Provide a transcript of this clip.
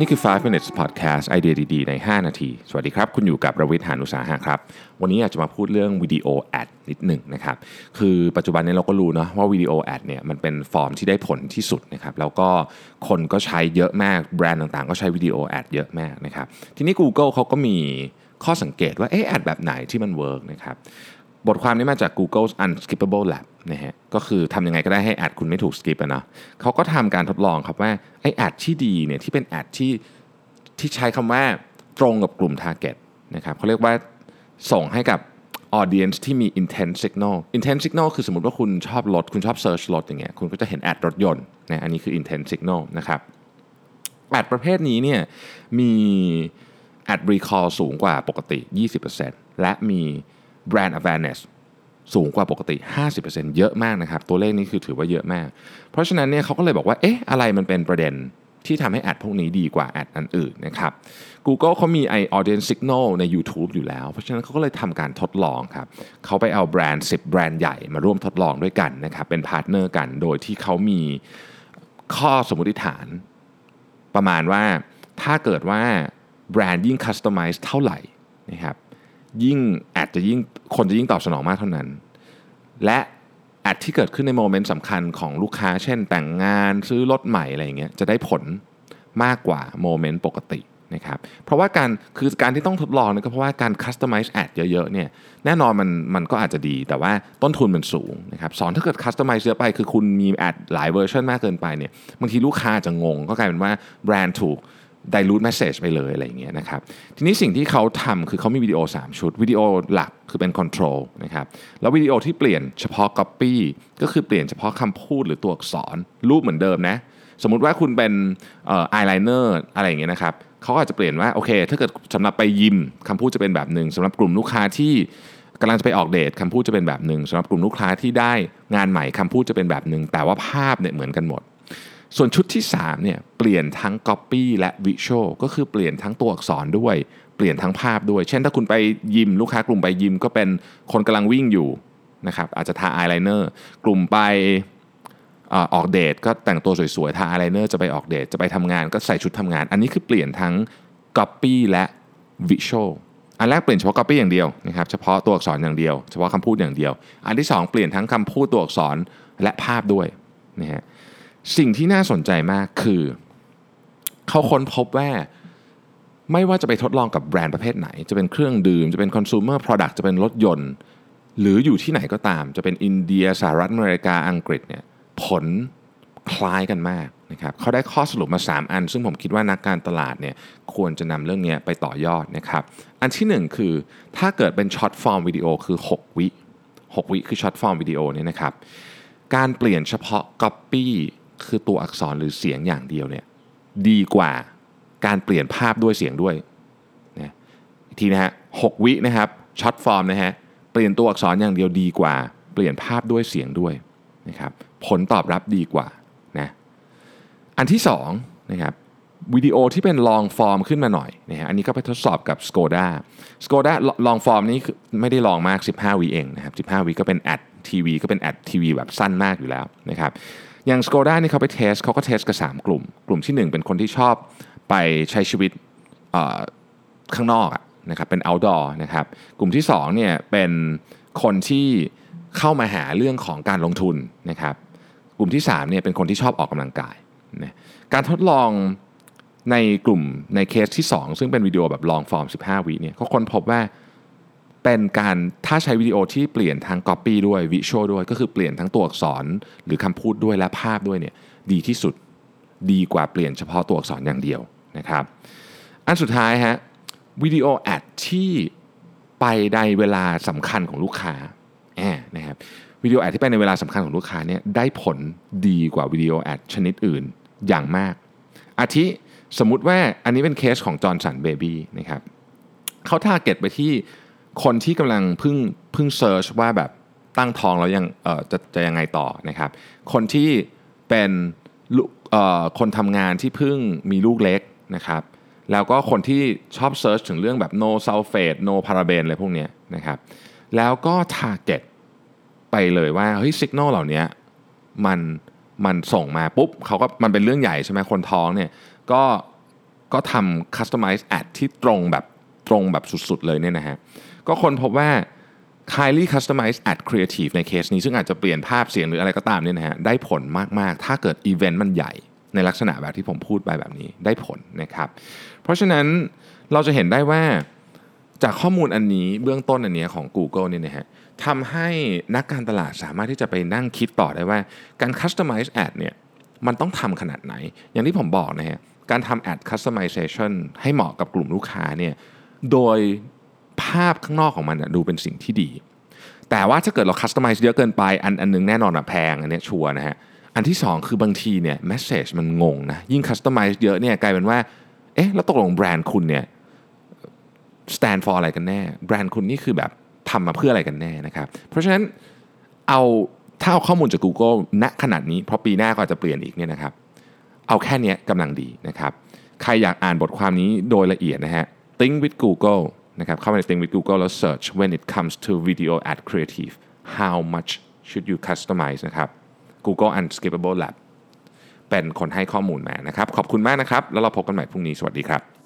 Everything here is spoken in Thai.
นี่คือ 5 minutes podcast ไอเดียดีๆใน5นาทีสวัสดีครับคุณอยู่กับประวิทย์ หาญอุตสาหะครับวันนี้อยากจะมาพูดเรื่องวิดีโอแอดนิดหนึ่งนะครับคือปัจจุบันนี้เราก็รู้เนาะว่าวิดีโอแอดเนี่ยมันเป็นฟอร์มที่ได้ผลที่สุดนะครับแล้วก็คนก็ใช้เยอะมากแบรนด์ต่างๆก็ใช้วิดีโอแอดเยอะมากนะครับทีนี้ Google เขาก็มีข้อสังเกตว่าแอดแบบไหนที่มันเวิร์กนะครับบทความนี้มาจาก Google's Unskippable Lab นะฮะก็คือทำยังไงก็ได้ให้แอดคุณไม่ถูกสกิปนะเขาก็ทำการทดลองครับว่าไอ้แอดที่ดีเนี่ยที่เป็นแอดที่ใช้คำว่าตรงกับกลุ่ม target นะครับเขาเรียกว่าส่งให้กับ audience ที่มี intent signal intent signal คือสมมุติว่าคุณชอบรถคุณชอบ search รถอย่างเงี้ยคุณก็จะเห็นแอดรถยนต์นะอันนี้คือ intent signal นะครับแอดประเภทนี้เนี่ยมีแอด recall สูงกว่าปกติ 20% และมีbrand awareness สูงกว่าปกติ 50% เยอะมากนะครับตัวเลขนี้คือถือว่าเยอะมากเพราะฉะนั้นเนี่ยเขาก็เลยบอกว่าอะไรมันเป็นประเด็นที่ทำให้แอดพวกนี้ดีกว่าแอดอันอื่นนะครับ Google เขามี audience signal ใน YouTube อยู่แล้วเพราะฉะนั้นเขาก็เลยทำการทดลองครับเขาไปเอาแบรนด์10แบรนด์ใหญ่มาร่วมทดลองด้วยกันนะครับเป็นพาร์ทเนอร์กันโดยที่เขามีข้อสมมติฐานประมาณว่าถ้าเกิดว่าแบรนด์ยิ่ง customize เท่าไหร่นะครับยิ่งแอดจะยิ่งคนจะยิ่งตอบสนองมากเท่านั้นและแอดที่เกิดขึ้นในโมเมนต์สำคัญของลูกค้าเช่นแต่งงานซื้อรถใหม่อะไรอย่างเงี้ยจะได้ผลมากกว่าโมเมนต์ปกตินะครับเพราะว่าการที่ต้องทดลองเนี่ยก็เพราะว่าการคัสตอมไมซ์แอดเยอะๆเนี่ยแน่นอนมันก็อาจจะดีแต่ว่าต้นทุนมันสูงนะครับสอนถ้าเกิดคัสตอมไมซ์เยอะไปคือคุณมีแอดหลายเวอร์ชันมากเกินไปเนี่ยบางทีลูกค้าจะงงก็กลายเป็นว่าแบรนด์ถูกdilute message ไปเลยอะไรอย่างเงี้ยนะครับทีนี้สิ่งที่เขาทำคือเขามีวิดีโอ3ชุดวิดีโอหลักคือเป็น control นะครับแล้ววิดีโอที่เปลี่ยนเฉพาะ copy ก็คือเปลี่ยนเฉพาะคำพูดหรือตัวอักษรรูปเหมือนเดิมนะสมมุติว่าคุณเป็นeyeliner อะไรอย่างเงี้ยนะครับเขาอาจจะเปลี่ยนว่าโอเคถ้าเกิดสำหรับไปยิมคำพูดจะเป็นแบบนึงสำหรับกลุ่มลูกค้าที่กำลังจะไปออกเดทคำพูดจะเป็นแบบนึงสำหรับกลุ่มลูกค้าที่ได้งานใหม่คำพูดจะเป็นแบบนึงแต่ว่าภาพเนี่ยเหมือนกันหมดส่วนชุดที่3เนี่ยเปลี่ยนทั้ง copy และ visual ก็คือเปลี่ยนทั้งตัวอักษรด้วยเปลี่ยนทั้งภาพด้วยเช่นถ้าคุณไปยิมลูกค้ากลุ่มไปยิมก็เป็นคนกำลังวิ่งอยู่นะครับอาจจะทา eyeliner กลุ่มไปออกเดทก็แต่งตัวสวยๆทา eyeliner จะไปออกเดทจะไปทำงานก็ใส่ชุดทำงานอันนี้คือเปลี่ยนทั้ง copy และ visual อันแรกเปลี่ยนเฉพาะ copy อย่างเดียวนะครับเฉพาะตัวอักษรอย่างเดียวเฉพาะคำพูดอย่างเดียวอันที่2เปลี่ยนทั้งคำพูดตัวอักษรและภาพด้วยนะฮะสิ่งที่น่าสนใจมากคือเขาค้นพบว่าไม่ว่าจะไปทดลองกับแบรนด์ประเภทไหนจะเป็นเครื่องดื่มจะเป็น consumer product จะเป็นรถยนต์หรืออยู่ที่ไหนก็ตามจะเป็นอินเดียสหรัฐอเมริกาอังกฤษเนี่ยผลคล้ายกันมากนะครับเขาได้ข้อสรุปมา3อันซึ่งผมคิดว่านักการตลาดเนี่ยควรจะนำเรื่องนี้ไปต่อยอดนะครับอันที่1คือถ้าเกิดเป็นช็อตฟอร์มวิดีโอคือ6 วิคือช็อตฟอร์มวิดีโอเนี่ยนะครับการเปลี่ยนเฉพาะ copyคือตัวอักษรหรือเสียงอย่างเดียวเนี่ยดีกว่าการเปลี่ยนภาพด้วยเสียงด้วยนะทีนะฮะ6วินะครับช็อตฟอร์มนะฮะเปลี่ยนตัวอักษรอย่างเดียวดีกว่าเปลี่ยนภาพด้วยเสียงด้วยนะครับผลตอบรับดีกว่านะอันที่2นะครับวิดีโอที่เป็นลองฟอร์มขึ้นมาหน่อยนะฮะอันนี้ก็ไปทดสอบกับ Skoda ลองฟอร์มนี้ไม่ได้ลองมาก15วิเองนะครับ15วิก็เป็นแอดทีวีแบบสั้นมากอยู่แล้วนะครับอย่าง Skoda นี่เขาไปเทสเขาก็เทสกับ3กลุ่มที่1เป็นคนที่ชอบไปใช้ชีวิตข้างนอกนะครับเป็น outdoor นะครับกลุ่มที่2เนี่ยเป็นคนที่เข้ามาหาเรื่องของการลงทุนนะครับกลุ่มที่3เนี่ยเป็นคนที่ชอบออกกำลังกายนะการทดลองในกลุ่มในเคสที่2ซึ่งเป็นวิดีโอแบบลองฟอร์ม15วิเนี่ยเขาค้นพบว่าเป็นการถ้าใช้วิดีโอที่เปลี่ยนทั้ง copy ด้วย visual ด้วยก็คือเปลี่ยนทั้งตัวอักษรหรือคำพูดด้วยและภาพด้วยเนี่ยดีที่สุดดีกว่าเปลี่ยนเฉพาะตัวอักษรอย่างเดียวนะครับอันสุดท้ายฮะวิดีโอแอดที่ไปในเวลาสำคัญของลูกค้านะครับวิดีโอแอดที่ไปในเวลาสำคัญของลูกค้าเนี่ยได้ผลดีกว่าวิดีโอแอดชนิดอื่นอย่างมากอาทิสมมุติว่าอันนี้เป็นเคสของจอห์นสันเบบี้นะครับเขาทาร์เก็ตไปที่คนที่กำลังเพิ่งเซิร์ชว่าแบบตั้งท้องแล้วยังจะยังไงต่อนะครับคนที่เป็นคนทำงานที่เพิ่งมีลูกเล็กนะครับแล้วก็คนที่ชอบเซิร์ชถึงเรื่องแบบ no sulfate no paraben อะไรพวกนี้นะครับแล้วก็ target ไปเลยว่าเฮ้ย signal เหล่านี้มันส่งมาปุ๊บเขาก็มันเป็นเรื่องใหญ่ใช่ไหมคนท้องเนี่ยก็ ก็ทำ customize ad ที่ตรงแบบสุดๆเลยเนี่ยนะฮะก็คนพบว่า highly customized ad creative ในเคสนี้ซึ่งอาจจะเปลี่ยนภาพเสียงหรืออะไรก็ตามเนี่ยนะฮะได้ผลมากๆถ้าเกิดอีเวนต์มันใหญ่ในลักษณะแบบที่ผมพูดไปแบบนี้ได้ผลนะครับเพราะฉะนั้นเราจะเห็นได้ว่าจากข้อมูลอันนี้เบื้องต้นอันนี้ของ Google เนี่ยนะฮะทำให้นักการตลาดสามารถที่จะไปนั่งคิดต่อได้ว่าการ customize ad เนี่ยมันต้องทำขนาดไหนอย่างที่ผมบอกนะฮะการทำ ad customization ให้เหมาะกับกลุ่มลูกค้าเนี่ยโดยภาพข้างนอกของมันดูเป็นสิ่งที่ดีแต่ว่าถ้าเกิดเรา customize เยอะเกินไปอันนึงแน่นอนแพงอันนี้ชัวร์นะฮะอันที่สองคือบางทีเนี่ย message มันงงนะยิ่ง customize เยอะเนี่ยกลายเป็นว่าเอ๊ะแล้วตกลงแบรนด์คุณเนี่ย stand for อะไรกันแน่แบรนด์คุณนี่คือแบบทำมาเพื่ออะไรกันแน่นะครับเพราะฉะนั้นถ้าเอาข้อมูลจาก Google ณขนาดนี้เพราะปีหน้าก็อาจจะเปลี่ยนอีกเนี่ยนะครับเอาแค่นี้กำลังดีนะครับใครอยากอ่านบทความนี้โดยละเอียดนะฮะ Think with Google นะครับเข้าไปใน Think with Google แล้ว search when it comes to video ad creative how much should you customize นะครับ Google Unskippable Lab เป็นคนให้ข้อมูลมานะครับขอบคุณมากนะครับแล้วเราพบกันใหม่พรุ่งนี้สวัสดีครับ